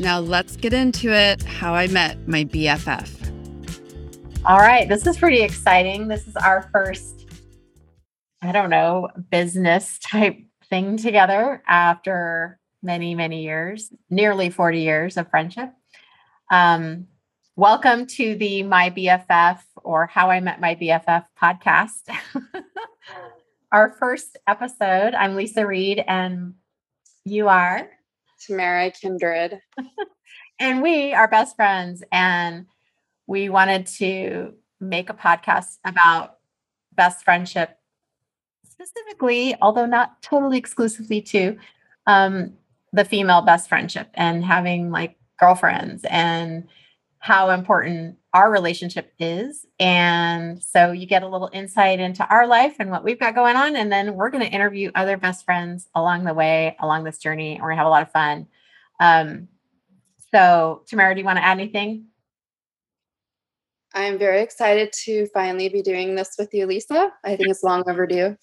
Now let's get into it, How I Met My BFF. All right, this is pretty exciting. This is our first, I don't know, business type thing together after many, many years, nearly 40 years of friendship. Welcome to the My BFF or How I Met My BFF podcast. Our first episode, I'm Leisa Reed and you are? Tamara Kindred. And we are best friends. And we wanted to make a podcast about best friendship specifically, although not totally exclusively to the female best friendship and having like girlfriends and how important our relationship is. And so you get a little insight into our life and what we've got going on. And then we're going to interview other best friends along the way, along this journey. And we're going to have a lot of fun. So Tamara, do you want to add anything? I'm very excited to finally be doing this with you, Lisa. I think it's long overdue.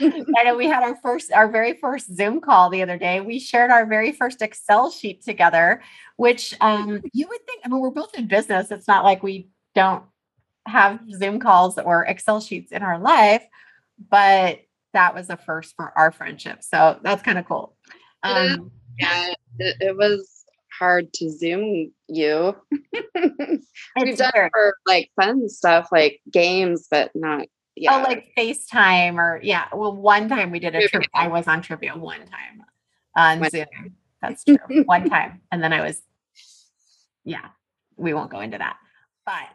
I know we had our very first Zoom call the other day. We shared our very first Excel sheet together, which you would think, I mean, we're both in business. It's not like we don't have Zoom calls or Excel sheets in our life, but that was a first for our friendship. So that's kind of cool. Yeah, it was hard to Zoom you. We've done it for like fun stuff, like games, but not. Yeah. Oh, like FaceTime or yeah. Well, one time we did a trivia. I was on trivia one time on Zoom. That's true. One time. And then I was, yeah, we won't go into that. But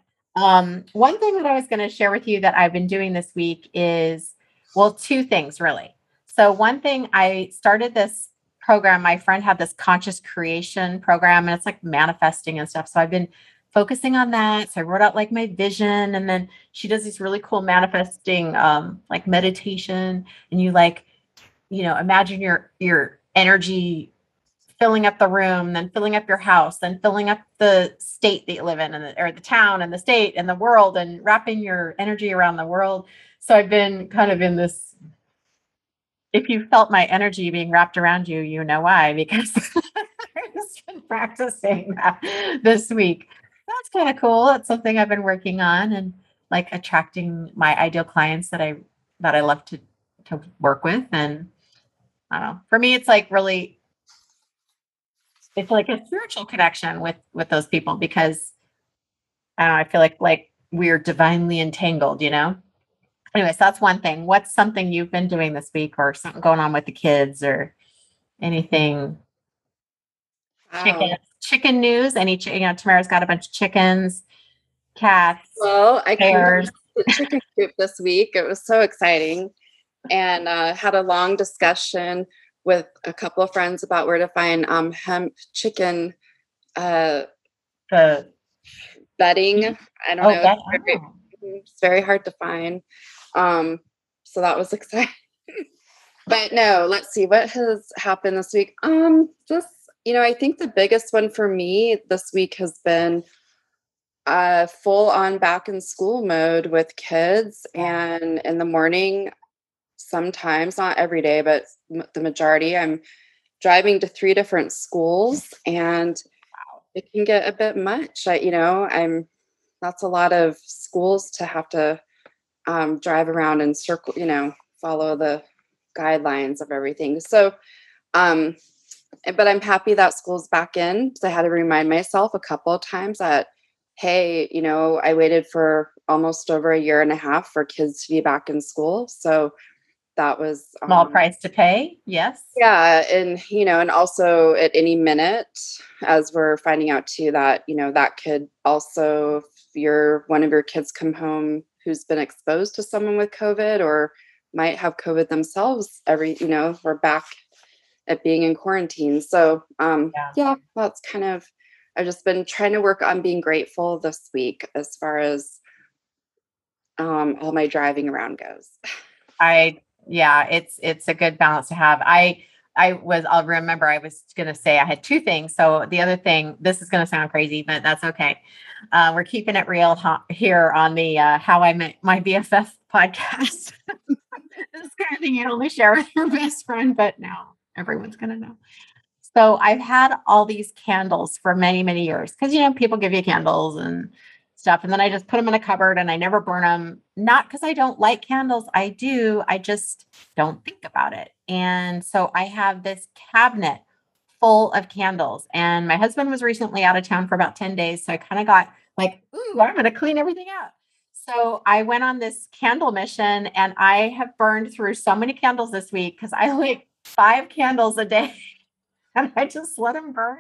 one thing that I was going to share with you that I've been doing this week is, well, two things really. So one thing, I started this program. My friend had this conscious creation program and it's like manifesting and stuff. So I've been focusing on that. So I wrote out like my vision and then she does these really cool manifesting, like meditation and you like, you know, imagine your energy filling up the room, then filling up your house, then filling up the state that you live in and or the town and the state and the world and wrapping your energy around the world. So I've been kind of in this, if you felt my energy being wrapped around you, you know why, because I've just been practicing that this week. That's kind of cool. That's something I've been working on and like attracting my ideal clients that I love to work with. And I don't know, for me, it's like really, it's like a spiritual connection with those people because I don't know, I feel like we're divinely entangled, you know? Anyway, so that's one thing. What's something you've been doing this week or something going on with the kids or anything? Wow. Chicken news. Tamara's got a bunch of chickens, cats. Well, I came to the chicken coop this week. It was so exciting and had a long discussion with a couple of friends about where to find hemp chicken bedding. I don't know. It's very hard to find. So that was exciting. But no, let's see what has happened this week. Just you know, I think the biggest one for me this week has been full on back in school mode with kids. And in the morning, sometimes, not every day, but the majority, I'm driving to 3 different schools and it can get a bit much. That's a lot of schools to have to drive around and circle, you know, follow the guidelines of everything. So, but I'm happy that school's back in because I had to remind myself a couple of times that, hey, you know, I waited for almost over a year and a half for kids to be back in school. So that was small price to pay. Yes. Yeah. And, you know, and also at any minute, as we're finding out too, that, you know, that could also, if one of your kids come home who's been exposed to someone with COVID or might have COVID themselves, we're back at being in quarantine. So yeah, that's kind of, I've just been trying to work on being grateful this week as far as all my driving around goes. Yeah, it's a good balance to have. I'll remember I was going to say I had two things. So the other thing, this is going to sound crazy, but that's okay. We're keeping it real here on the How I Met My BFF podcast. This kind of thing you only share with your best friend, but now everyone's going to know. So I've had all these candles for many, many years because, you know, people give you candles and stuff. And then I just put them in a cupboard and I never burn them. Not because I don't like candles. I do. I just don't think about it. And so I have this cabinet full of candles, and my husband was recently out of town for about 10 days. So I kind of got like, ooh, I'm going to clean everything up. So I went on this candle mission, and I have burned through so many candles this week because I like 5 candles a day and I just let them burn.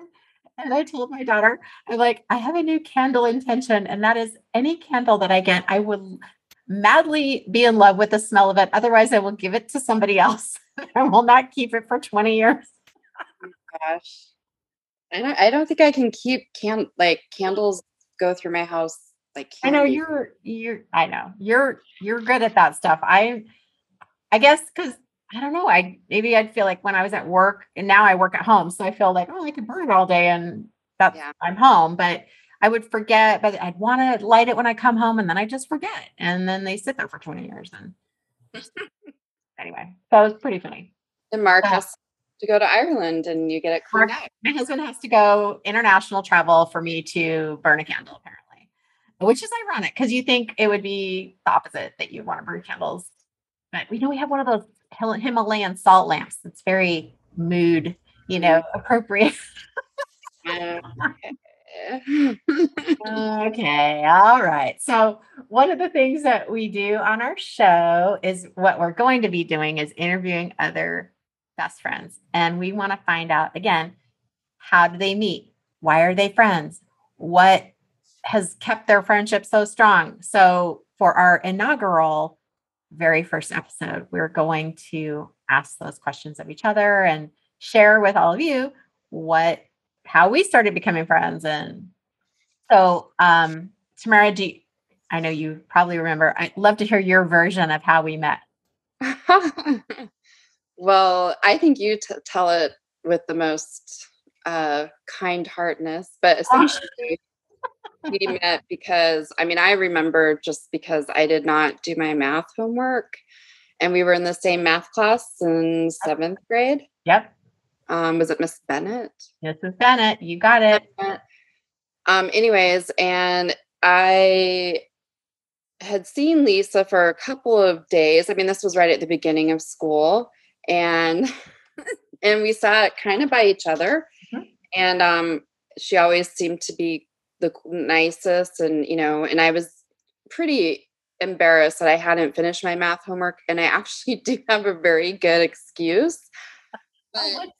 And I told my daughter, I'm like, I have a new candle intention. And that is any candle that I get, I will madly be in love with the smell of it. Otherwise I will give it to somebody else. I will not keep it for 20 years. Oh my gosh. And I don't think I can keep candles go through my house. Like, candy. I know you're good at that stuff. I guess, cause I don't know. I'd feel like when I was at work, and now I work at home. So I feel like, oh, I could burn it all day and that's, yeah, I'm home, but I would forget, but I'd want to light it when I come home, and then I just forget. And then they sit there for 20 years. And anyway, so it was pretty funny. And Mark has to go to Ireland and you get it cleaned up. My husband has to go international travel for me to burn a candle, apparently, which is ironic because you think it would be the opposite, that you want to burn candles. But we know we have one of those Himalayan salt lamps. It's very mood, appropriate. Okay. All right. So one of the things that we do on our show is what we're going to be doing is interviewing other best friends. And we want to find out, again, how do they meet? Why are they friends? What has kept their friendship so strong? So for our inaugural very first episode, we're going to ask those questions of each other and share with all of you how we started becoming friends. And so, Tamara, I know you probably remember, I'd love to hear your version of how we met. Well, I think you tell it with the most kind heartness, but essentially we met because, I remember just because I did not do my math homework, and we were in the same math class in 7th grade. Yep. Was it Miss Bennett? Yes, Miss Bennett. You got it. Anyways, and I had seen Leisa for a couple of days. This was right at the beginning of school, and we sat kind of by each other. Mm-hmm. And she always seemed to be the nicest, and and I was pretty embarrassed that I hadn't finished my math homework, and I actually do have a very good excuse.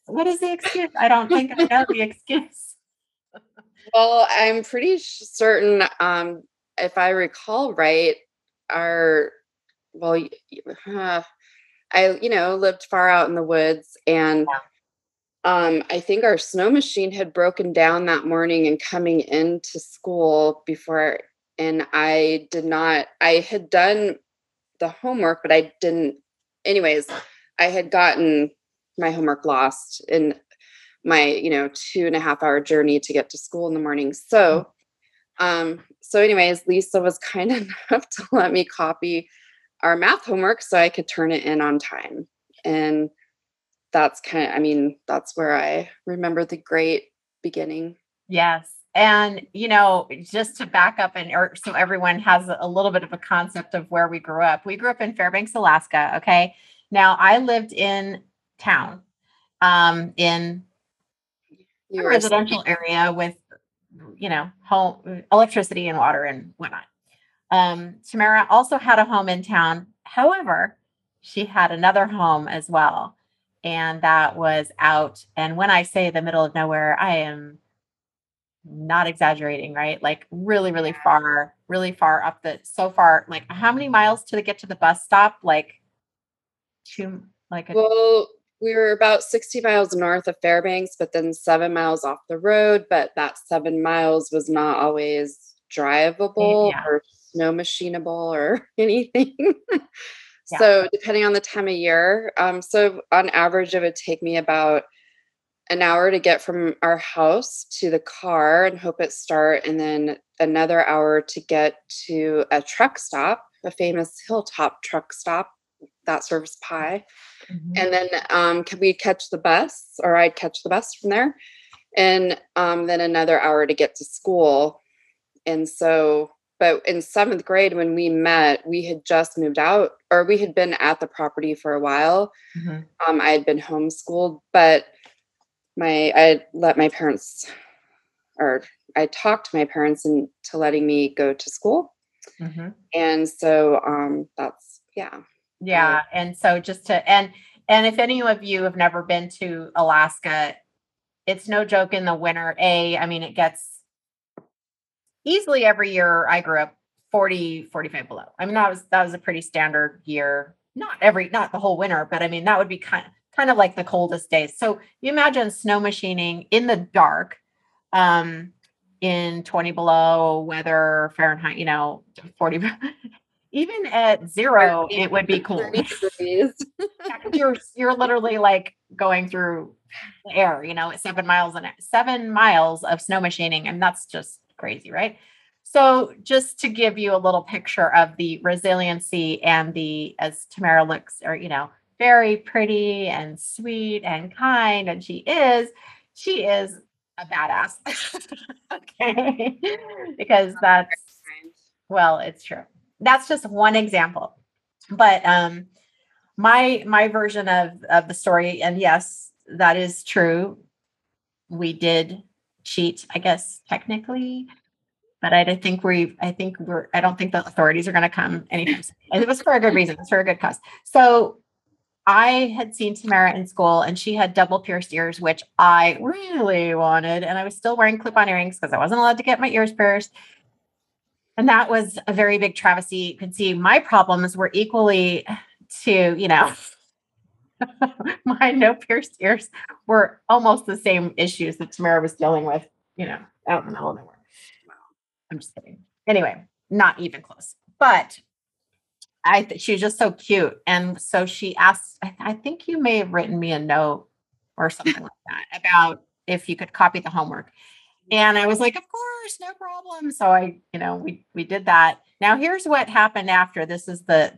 What is the excuse? I don't think I know the excuse. Well, I'm pretty certain, if I recall right, I, lived far out in the woods, and I think our snow machine had broken down that morning and coming into school before, and I had done the homework, but I didn't. Anyways, I had gotten my homework lost in my, 2.5 hour journey to get to school in the morning. So, anyways, Leisa was kind enough to let me copy our math homework so I could turn it in on time. And that's that's where I remember the great beginning. Yes. And, just to back up so everyone has a little bit of a concept of where we grew up. We grew up in Fairbanks, Alaska. Okay. Now I lived in town, in a residential area with, home, electricity and water and whatnot. Tamara also had a home in town. However, she had another home as well. And that was out. And when I say the middle of nowhere, I am not exaggerating, right? Like really, really far, up so far, like how many miles to get to the bus stop? Like We were about 60 miles north of Fairbanks, but then 7 miles off the road. But that 7 miles was not always drivable or snow machinable or anything. So depending on the time of year. So on average, it would take me about an hour to get from our house to the car and hope it start. And then another hour to get to a truck stop, a famous hilltop truck stop that serves pie. Mm-hmm. And then we'd catch the bus, or I'd catch the bus from there. And then another hour to get to school. And so, but in seventh grade, when we met, we had just moved out, or we had been at the property for a while. Mm-hmm. I had been homeschooled, but I talked my parents into letting me go to school. Mm-hmm. And so that's, Yeah. And so just to, and if any of you have never been to Alaska, it's no joke in the winter. I mean, it gets easily every year. I grew up 40, 45 below. I mean, that was a pretty standard year, not the whole winter, but I mean, that would be kind of like the coldest days. So you imagine snow machining in the dark, in 20 below weather Fahrenheit, 40, even at zero, it would be cool. You're literally like going through the air, at 7 miles of snow machining. And that's just crazy. Right. So just to give you a little picture of the resiliency and as Tamara looks, or, very pretty and sweet and kind. And she is a badass. Okay. Because it's true. That's just one example, but, my version of the story, and yes, that is true. We did cheat, I guess, technically, but I don't think the authorities are going to come anytime soon. And it was for a good reason. It's for a good cause. So I had seen Tamara in school and she had double pierced ears, which I really wanted. And I was still wearing clip-on earrings because I wasn't allowed to get my ears pierced. And that was a very big travesty. You could see my problems were equally to, my no pierced ears were almost the same issues that Tamara was dealing with, out in the middle of nowhere. I'm just kidding. Anyway, not even close, but she was just so cute. And so she asked, I think you may have written me a note or something like that about if you could copy the homework. And I was like, of course, no problem. So I, we did that. Now here's what happened after. This is the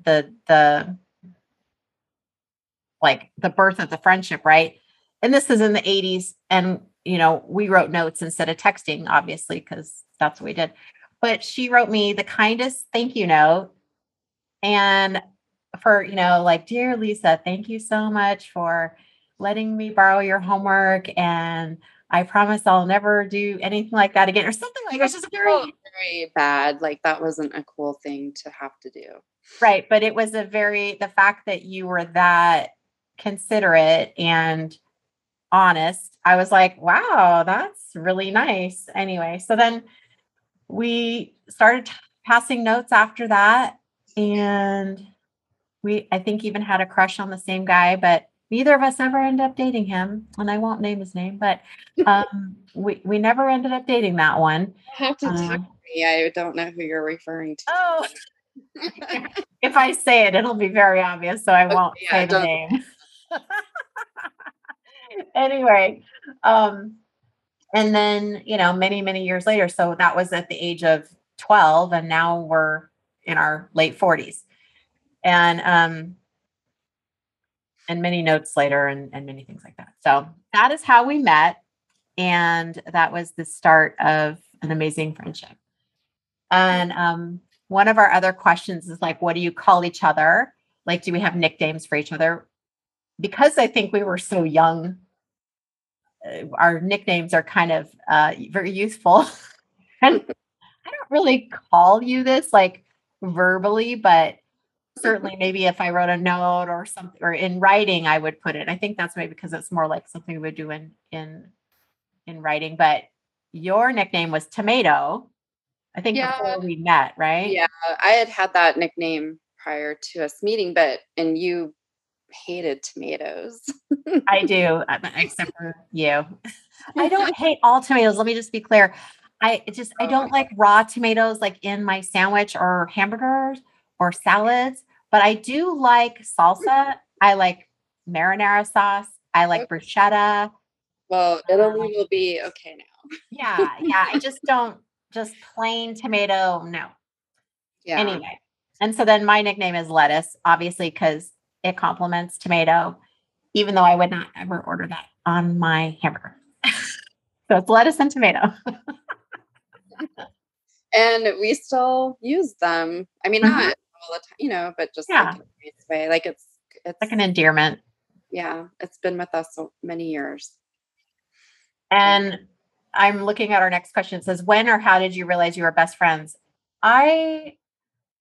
birth of the friendship. Right. And this is in the 80s. And, we wrote notes instead of texting, obviously, because that's what we did. But she wrote me the kindest thank you note. And for, dear Leisa, thank you so much for letting me borrow your homework. And I promise I'll never do anything like that again, or something like that. It's just very, very bad. Like that wasn't a cool thing to have to do. Right. But it was the fact that you were that considerate and honest, I was like, wow, that's really nice. Anyway. So then we started passing notes after that. And I think even had a crush on the same guy, but neither of us ever ended up dating him, and I won't name his name, but we never ended up dating that one. I have to talk to me. I don't know who you're referring to. Oh, if I say it, it'll be very obvious, so I won't say the name. Anyway, and then many, many years later. So that was at the age of 12, and now we're in our late 40s, and many notes later and many things like that. So that is how we met. And that was the start of an amazing friendship. And one of our other questions is like, what do you call each other? Like, do we have nicknames for each other? Because I think we were so young, our nicknames are kind of very useful. And I don't really call you this like verbally, but certainly maybe if I wrote a note or something or in writing, I would put it. I think that's maybe because it's more like something we would do in writing, but your nickname was Tomato. I think before we met, right? Yeah. I had that nickname prior to us meeting, but, and you hated tomatoes. I do, except for you. I don't hate all tomatoes. Let me just be clear. I don't like raw tomatoes like in my sandwich or hamburgers or salads, but I do like salsa. I like marinara sauce. I like bruschetta. Well, Italy will be okay now. Yeah. I just don't, just plain tomato. No. Yeah. Anyway. And so then my nickname is Lettuce, obviously, because it complements tomato, even though I would not ever order that on my hamburger. So it's Lettuce and Tomato. And we still use them. I mean, not all the time, but just like in a nice way. Like it's like an endearment. Yeah. It's been with us so many years. And I'm looking at our next question. It says, when or how did you realize you were best friends? I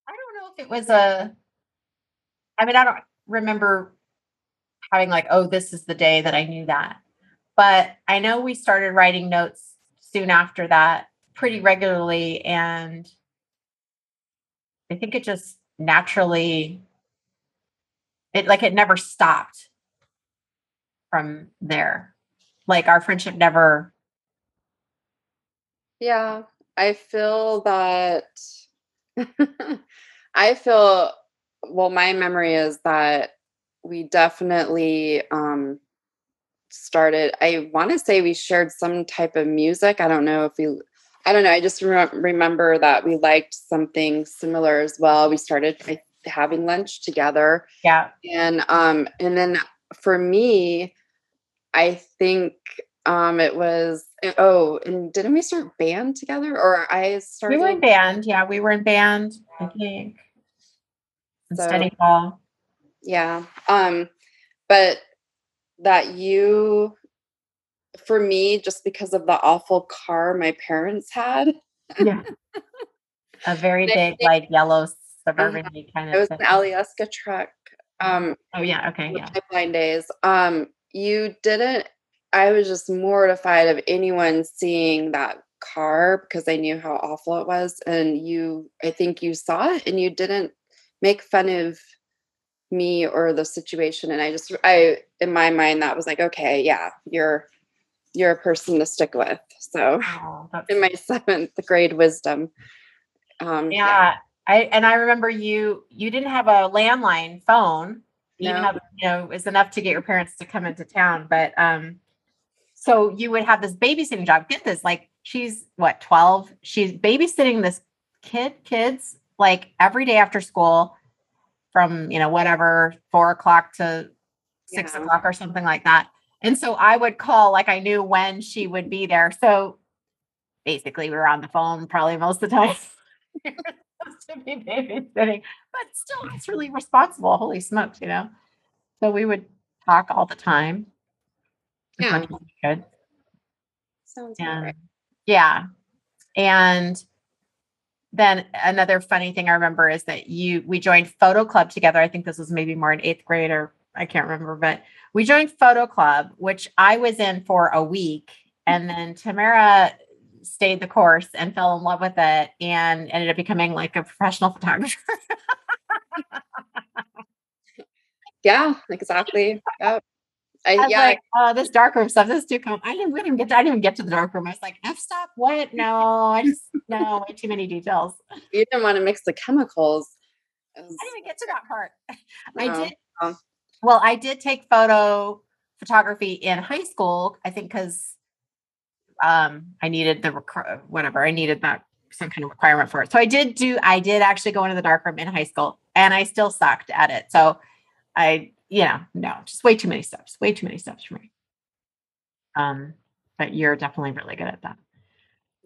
don't know if it was I don't remember having like, oh, this is the day that I knew that. But I know we started writing notes soon after that pretty regularly. And I think it just naturally, it never stopped from there. Like our friendship never. Yeah. My memory is that we definitely, started, I want to say we shared some type of music. I just remember that we liked something similar as well. We started having lunch together. Yeah. And then for me, I think, it was, and didn't we start band together we were in band. Yeah. We were in band, I think. So, study hall. Yeah. But that for me, just because of the awful car my parents had. Yeah. A very big, like yellow suburban kind of. It was an Alaska truck. Oh yeah. Okay. Yeah. Pipeline days. I was just mortified of anyone seeing that car because I knew how awful it was. And I think you saw it and you didn't make fun of me or the situation. And I in my mind, that was like, okay, yeah, you're a person to stick with. So in my 7th grade wisdom. I remember you didn't have a landline phone, even though, it was enough to get your parents to come into town. But, so you would have this babysitting job. Get this, like she's what, 12, she's babysitting this kids like every day after school, from, 4:00 to 6:00 or something like that. And so I would call, like I knew when she would be there. So basically we were on the phone probably most of the time. We were supposed to be babysitting, but still it's really responsible. Holy smokes, So we would talk all the time. Yeah. Good. Sounds right. Yeah. And then another funny thing I remember is that we joined photo club together. I think this was maybe more in 8th grade or I can't remember, but we joined photo club, which I was in for a week. And then Tamara stayed the course and fell in love with it and ended up becoming like a professional photographer. Yeah, exactly. Yep. This darkroom stuff, this is too common. I didn't even get to the darkroom. I was like, f-stop, what? No, no, way too many details. You didn't want to mix the chemicals. I didn't even get to that part. No. I did take photography in high school, I think, because I needed that some kind of requirement for it. So I did actually go into the darkroom in high school and I still sucked at it. So just way too many steps for me. But you're definitely really good at that.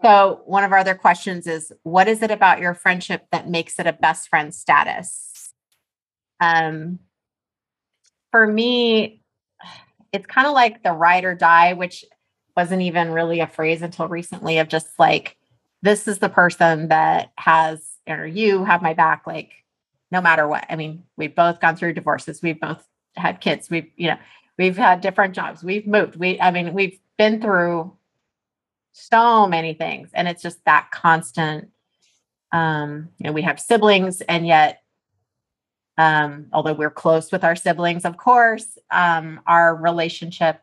So one of our other questions is, what is it about your friendship that makes it a best friend status? For me, it's kind of like the ride or die, which wasn't even really a phrase until recently, of just like, this is the person that you have my back, like, no matter what. I mean, we've both gone through divorces. We've both had kids. We've had different jobs. We've moved. We've been through so many things, and it's just that constant, we have siblings and yet, although we're close with our siblings, of course, our relationship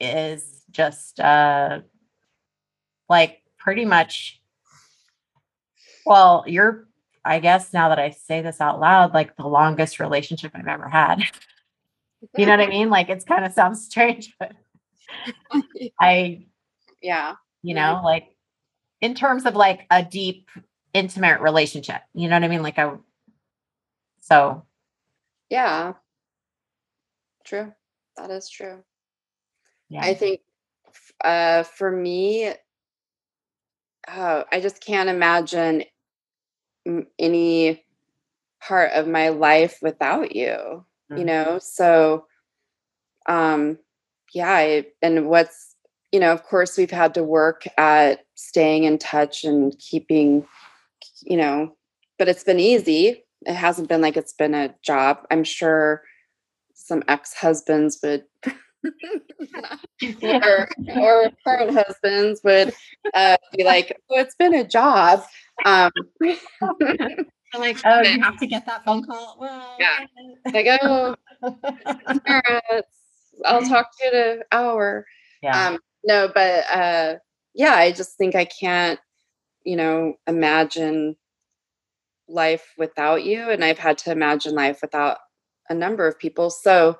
is just like pretty much, well, you're, I guess now that I say this out loud, like the longest relationship I've ever had. You know what I mean? Like, it's kind of sounds strange, but I, like in terms of like a deep, intimate relationship, you know what I mean? Like so. Yeah. True. That is true. Yeah. I think for me, I just can't imagine any part of my life without you, you know? So, and what's, you know, of course we've had to work at staying in touch and keeping, you know, but it's been easy. It hasn't been like it's been a job. I'm sure some ex-husbands would or current husbands would be like, "Oh, it's been a job." Like, "Oh, you have to get that phone call." Well, yeah. Like, "Oh, I'll talk to you in an hour." Yeah. No, but I just think I can't, you know, imagine life without you, and I've had to imagine life without a number of people. So,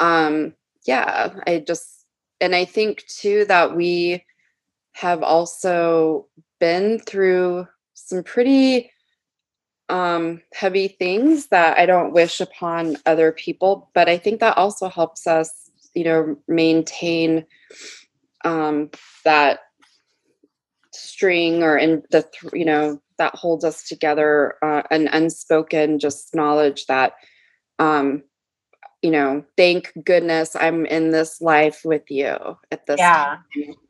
and I think too that we have also been through some pretty heavy things that I don't wish upon other people, but I think that also helps us, you know, maintain that string or in the, you know, that holds us together, an unspoken just knowledge that, you know, thank goodness I'm in this life with you at this time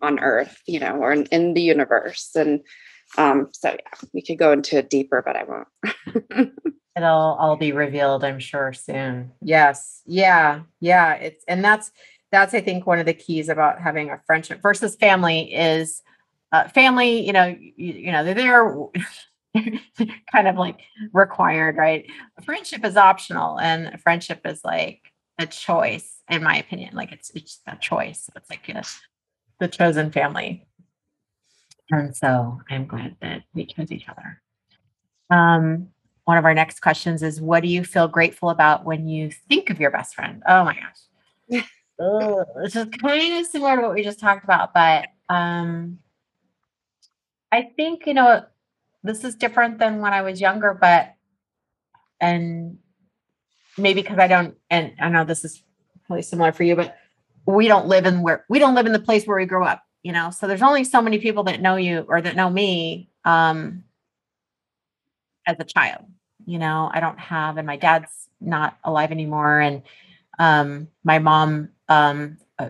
on earth, you know, or in the universe. And we could go into it deeper, but I won't. It'll all be revealed, I'm sure, soon. Yes. Yeah. Yeah. That's, I think, one of the keys about having a friendship versus family is family, you know, you know, they're kind of like required, right? Friendship is optional, and friendship is like a choice, in my opinion. Like it's a choice. It's like the chosen family. And so I'm glad that we chose each other. One of our next questions is, what do you feel grateful about when you think of your best friend? Oh my gosh. Oh, this is kind of similar to what we just talked about, but I think, you know, this is different than when I was younger, but, and maybe because and I know this is probably similar for you, but we don't live in the place where we grew up, you know? So there's only so many people that know you or that know me, as a child, you know, I don't have, and my dad's not alive anymore. And, my mom,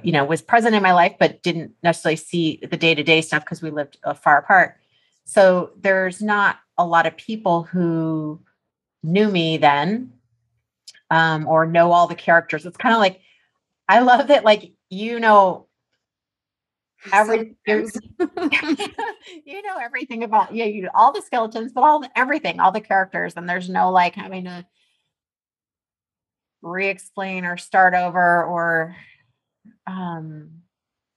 you know, was present in my life, but didn't necessarily see the day-to-day stuff because we lived far apart. So there's not a lot of people who knew me then, or know all the characters. It's kind of like, I love that. Like, you know, you know, everything about, yeah, you know, all the skeletons, but everything, all the characters. And there's no like having to re-explain or start over or,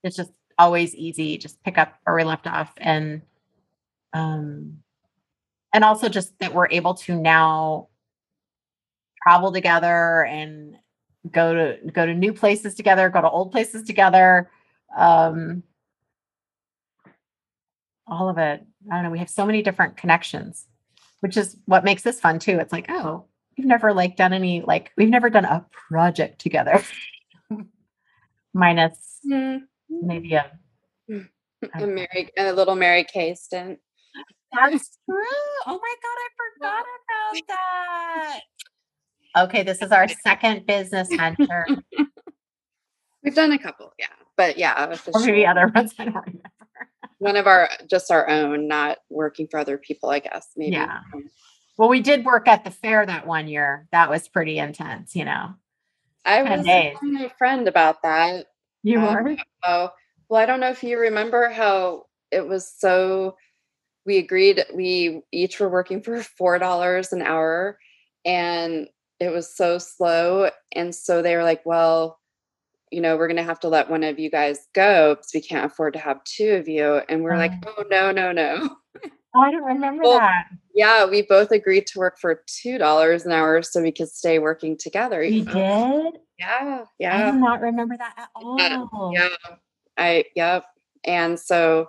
it's just always easy. Just pick up where we left off, and also just that we're able to now travel together and go to new places together, go to old places together. All of it. I don't know. We have so many different connections, which is what makes this fun too. It's like, oh, we've never done a project together. Minus maybe a little Mary Kay stint. That's true. Oh my God, I forgot about that. Okay, this is our second business venture. We've done a couple, yeah. But yeah. Or maybe other ones, I don't remember. One of our own, not working for other people, I guess, maybe. Yeah. Well, we did work at the fair that one year. That was pretty intense, you know. I was telling my friend about that. You were? Well, I don't know if you remember how it was. So we agreed we each were working for $4 an hour, and it was so slow. And so they were like, well, you know, we're going to have to let one of you guys go because we can't afford to have two of you. And we're like, oh, no. Oh, I don't remember that. Yeah. We both agreed to work for $2 an hour so we could stay working together. You did? Yeah. Yeah. I do not remember that at all. Yeah. And so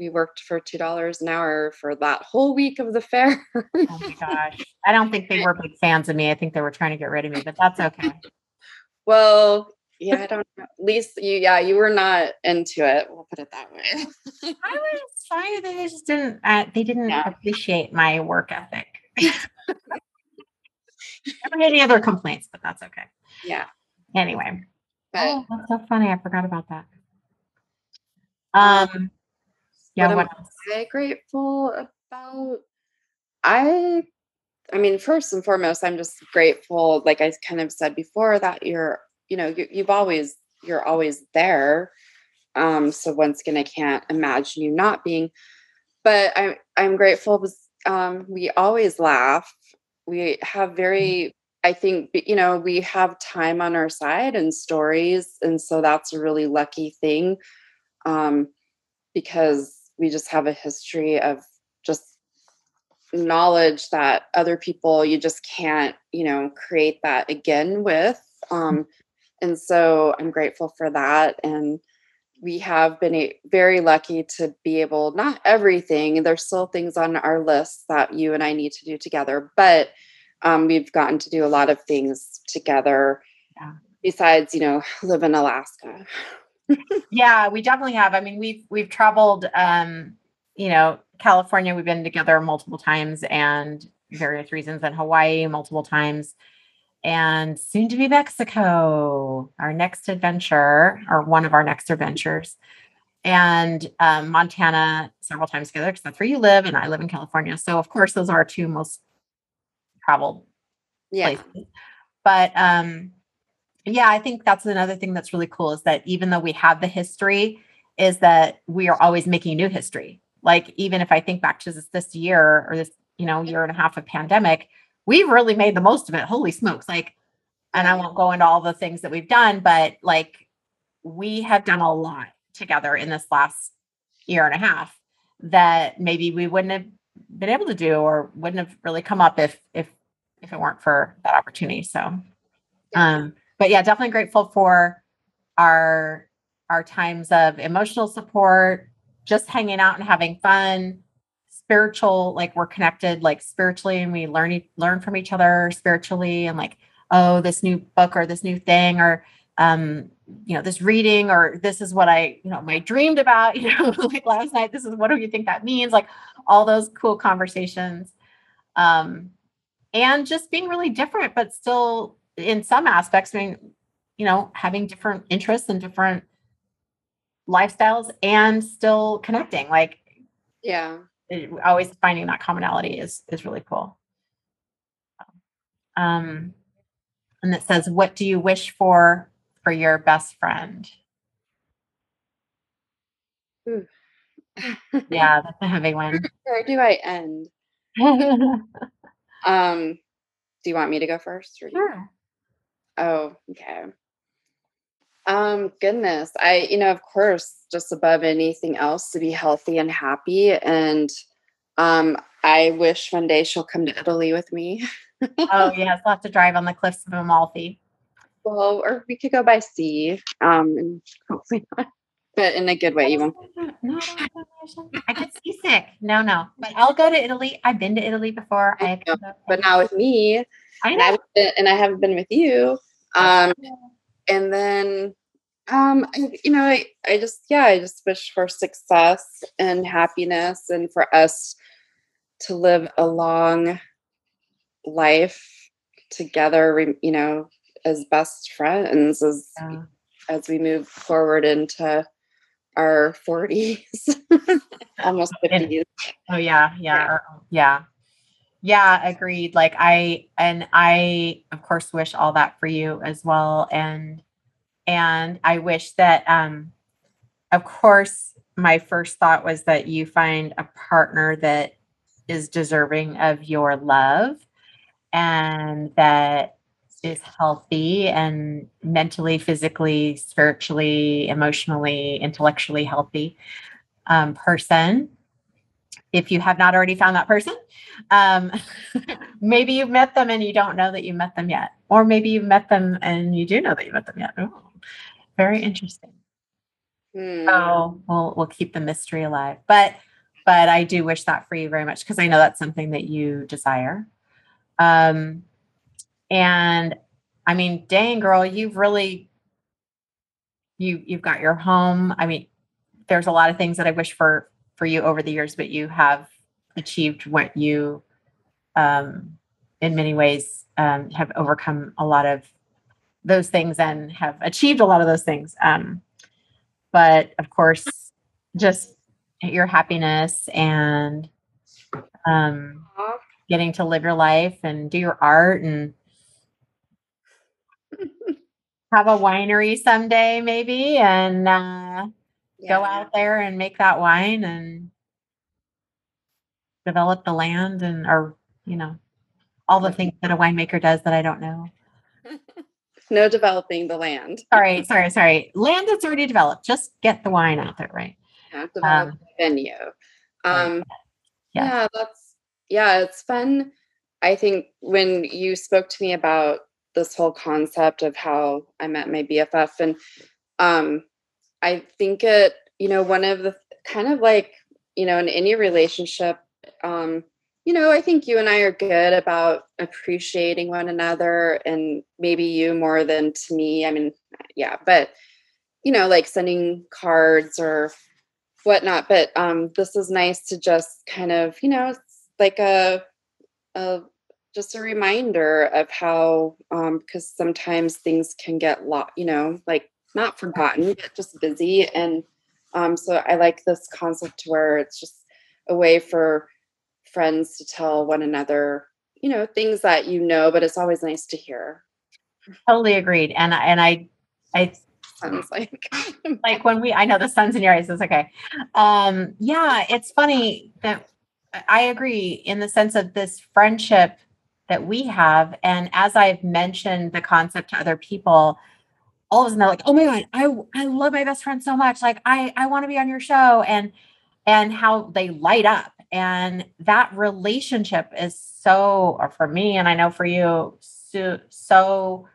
we worked for $2 an hour for that whole week of the fair. Oh my gosh. I don't think they were big fans of me. I think they were trying to get rid of me, but that's okay. Well, yeah, I don't know. Lisa, you were not into it. We'll put it that way. I was sorry that they didn't appreciate my work ethic. I don't have any other complaints, but that's okay. Yeah. Anyway. But, that's so funny. I forgot about that. What am I grateful about? I mean, first and foremost, I'm just grateful. Like I kind of said before, that you're always there. So once again, I can't imagine you not being, but I'm grateful. We always laugh. We have we have time on our side and stories. And so that's a really lucky thing. Because we just have a history of just knowledge that other people, you just can't, create that again with. And so I'm grateful for that. And we have been very lucky to be able, not everything, there's still things on our list that you and I need to do together, but we've gotten to do a lot of things together besides, live in Alaska. Yeah, we definitely have. I mean, we've traveled, California, we've been together multiple times and various reasons, and Hawaii multiple times, and soon to be Mexico, our next adventure or one of our next adventures, and Montana several times together because that's where you live and I live in California. So of course, those are our two most traveled places. But, yeah, I think that's another thing that's really cool is that even though we have the history is that we are always making new history. Like, even if I think back to this year or this, year and a half of pandemic, we've really made the most of it. Holy smokes. Like, and I won't go into all the things that we've done, but like we have done a lot together in this last year and a half that maybe we wouldn't have been able to do or wouldn't have really come up if it weren't for that opportunity. So, but yeah, definitely grateful for our times of emotional support, just hanging out and having fun, spiritual, like we're connected like spiritually and we learn from each other spiritually and like, oh, this new book or this new thing or, this reading or this is what I, my dreamed about, like last night, this is, what do you think that means? Like all those cool conversations and just being really different, but still in some aspects, I mean, having different interests and different lifestyles and still connecting, like, yeah, always finding that commonality is really cool. And it says, what do you wish for your best friend? Yeah, that's a heavy one. Where do I end? Do you want me to go first? Or sure. Oh, okay. Goodness. Of course, just above anything else, to be healthy and happy. And, I wish one day she'll come to Italy with me. Oh yes. We'll have to drive on the cliffs of Amalfi. Well, or we could go by sea, and hopefully not, but in a good way. No, I get seasick. No, but I'll go to Italy. I've been to Italy before. But not with me. I know. And I haven't been with you. And then, I just wish for success and happiness and for us to live a long life together, as best friends as we move forward into our 40s, almost 50s. Oh, yeah. Yeah, agreed. Like I of course wish all that for you as well. And I wish that, of course my first thought was that you find a partner that is deserving of your love and that is healthy and mentally, physically, spiritually, emotionally, intellectually healthy person. If you have not already found that person, maybe you've met them and you don't know that you met them yet. Or maybe you've met them and you do know that you met them yet. Ooh, very interesting. So we'll keep the mystery alive. But I do wish that for you very much, because I know that's something that you desire. And I mean, dang girl, you've really, you've got your home. I mean, there's a lot of things that I wish for you over the years, but you have achieved what you, in many ways, have overcome a lot of those things and have achieved a lot of those things. But of course, just your happiness and, getting to live your life and do your art and have a winery someday, maybe, and go out there and make that wine and develop the land and, or, you know, all the things that a winemaker does that I don't know. No developing the land. Sorry. Land that's already developed. Just get the wine out there, right? Yeah, develop the venue. It's fun. I think when you spoke to me about this whole concept of how I met my BFF, and I think it, you know, one of the kind of like, you know, in any relationship, you know, I think you and I are good about appreciating one another, and maybe you more than to me. I mean, yeah, but you know, like sending cards or whatnot. But this is nice to just kind of, you know, like a reminder of how, because sometimes things can get you know, like not forgotten, but just busy. And so I like this concept where it's just a way for friends to tell one another, you know, things that you know, but it's always nice to hear. Totally agreed. And I sounds like like when I know the sun's in your eyes, it's okay. Yeah, it's funny that I agree in the sense of this friendship that we have. And as I've mentioned the concept to other people, all of a sudden they're like, oh my God, I love my best friend so much. Like I want to be on your show, and how they light up. And that relationship is so, or for me, and I know for you, so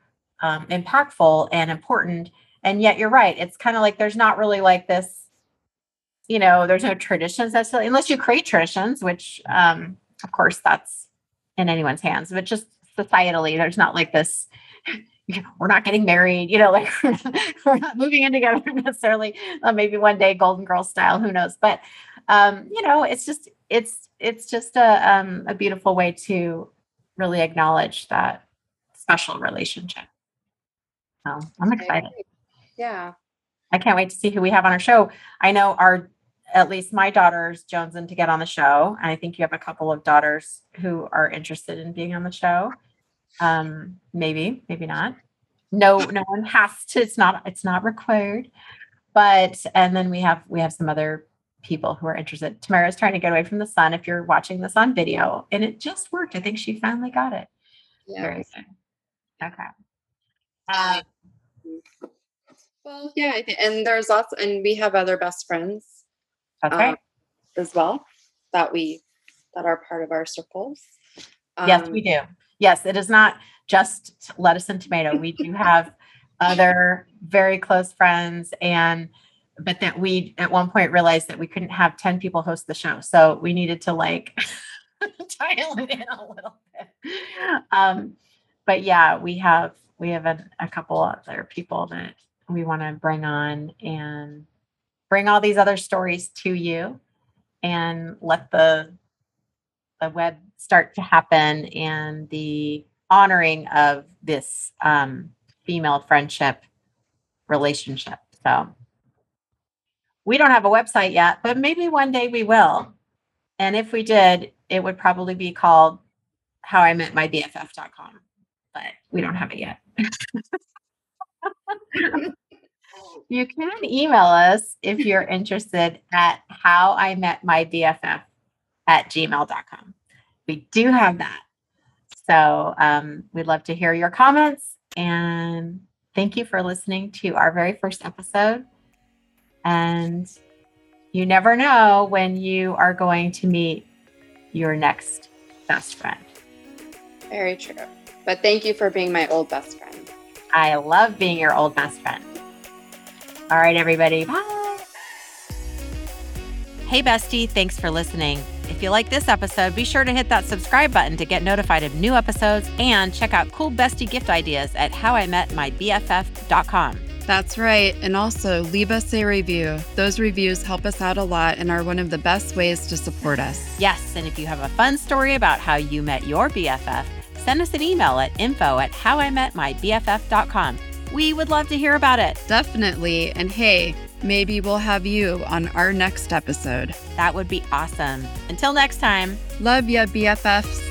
impactful and important. And yet you're right. It's kind of like, there's not really like this, you know, there's no traditions necessarily, unless you create traditions, which, of course, that's in anyone's hands, but just societally, there's not like this, you know, we're not getting married, you know, like we're not moving in together necessarily. Maybe one day, Golden Girls style, who knows? But, you know, it's just a beautiful way to really acknowledge that special relationship. So I'm excited. Yeah. I can't wait to see who we have on our show. I know at least my daughter's jonesing to get on the show. And I think you have a couple of daughters who are interested in being on the show. Maybe not. No one has to, it's not required, but, and then we have some other people who are interested. Tamara's trying to get away from the sun. If you're watching this on video, and it just worked. I think she finally got it. Yeah. Very good. Okay. Well, yeah, and there's lots, and we have other best friends, okay, as well, that are part of our circles. Yes, we do. Yes, it is not just Lettuce and Tomato. We do have other very close friends, but that we at one point realized that we couldn't have 10 people host the show, so we needed to like dial it in a little bit. But yeah, we have a couple other people that we want to bring on and bring all these other stories to you and let the web start to happen and the honoring of this female friendship relationship. So we don't have a website yet, but maybe one day we will. And if we did, it would probably be called How I Met My BFF.com, but we don't have it yet. You can email us if you're interested at howimetmybff@gmail.com. We do have that. So we'd love to hear your comments, and thank you for listening to our very first episode. And you never know when you are going to meet your next best friend. Very true. But thank you for being my old best friend. I love being your old best friend. All right, everybody. Bye. Hey, bestie. Thanks for listening. If you like this episode, be sure to hit that subscribe button to get notified of new episodes, and check out cool bestie gift ideas at howimetmybff.com. That's right. And also leave us a review. Those reviews help us out a lot and are one of the best ways to support us. Yes. And if you have a fun story about how you met your BFF, send us an email at info@howimetmybff.com. We would love to hear about it. Definitely. And hey, maybe we'll have you on our next episode. That would be awesome. Until next time. Love ya, BFFs.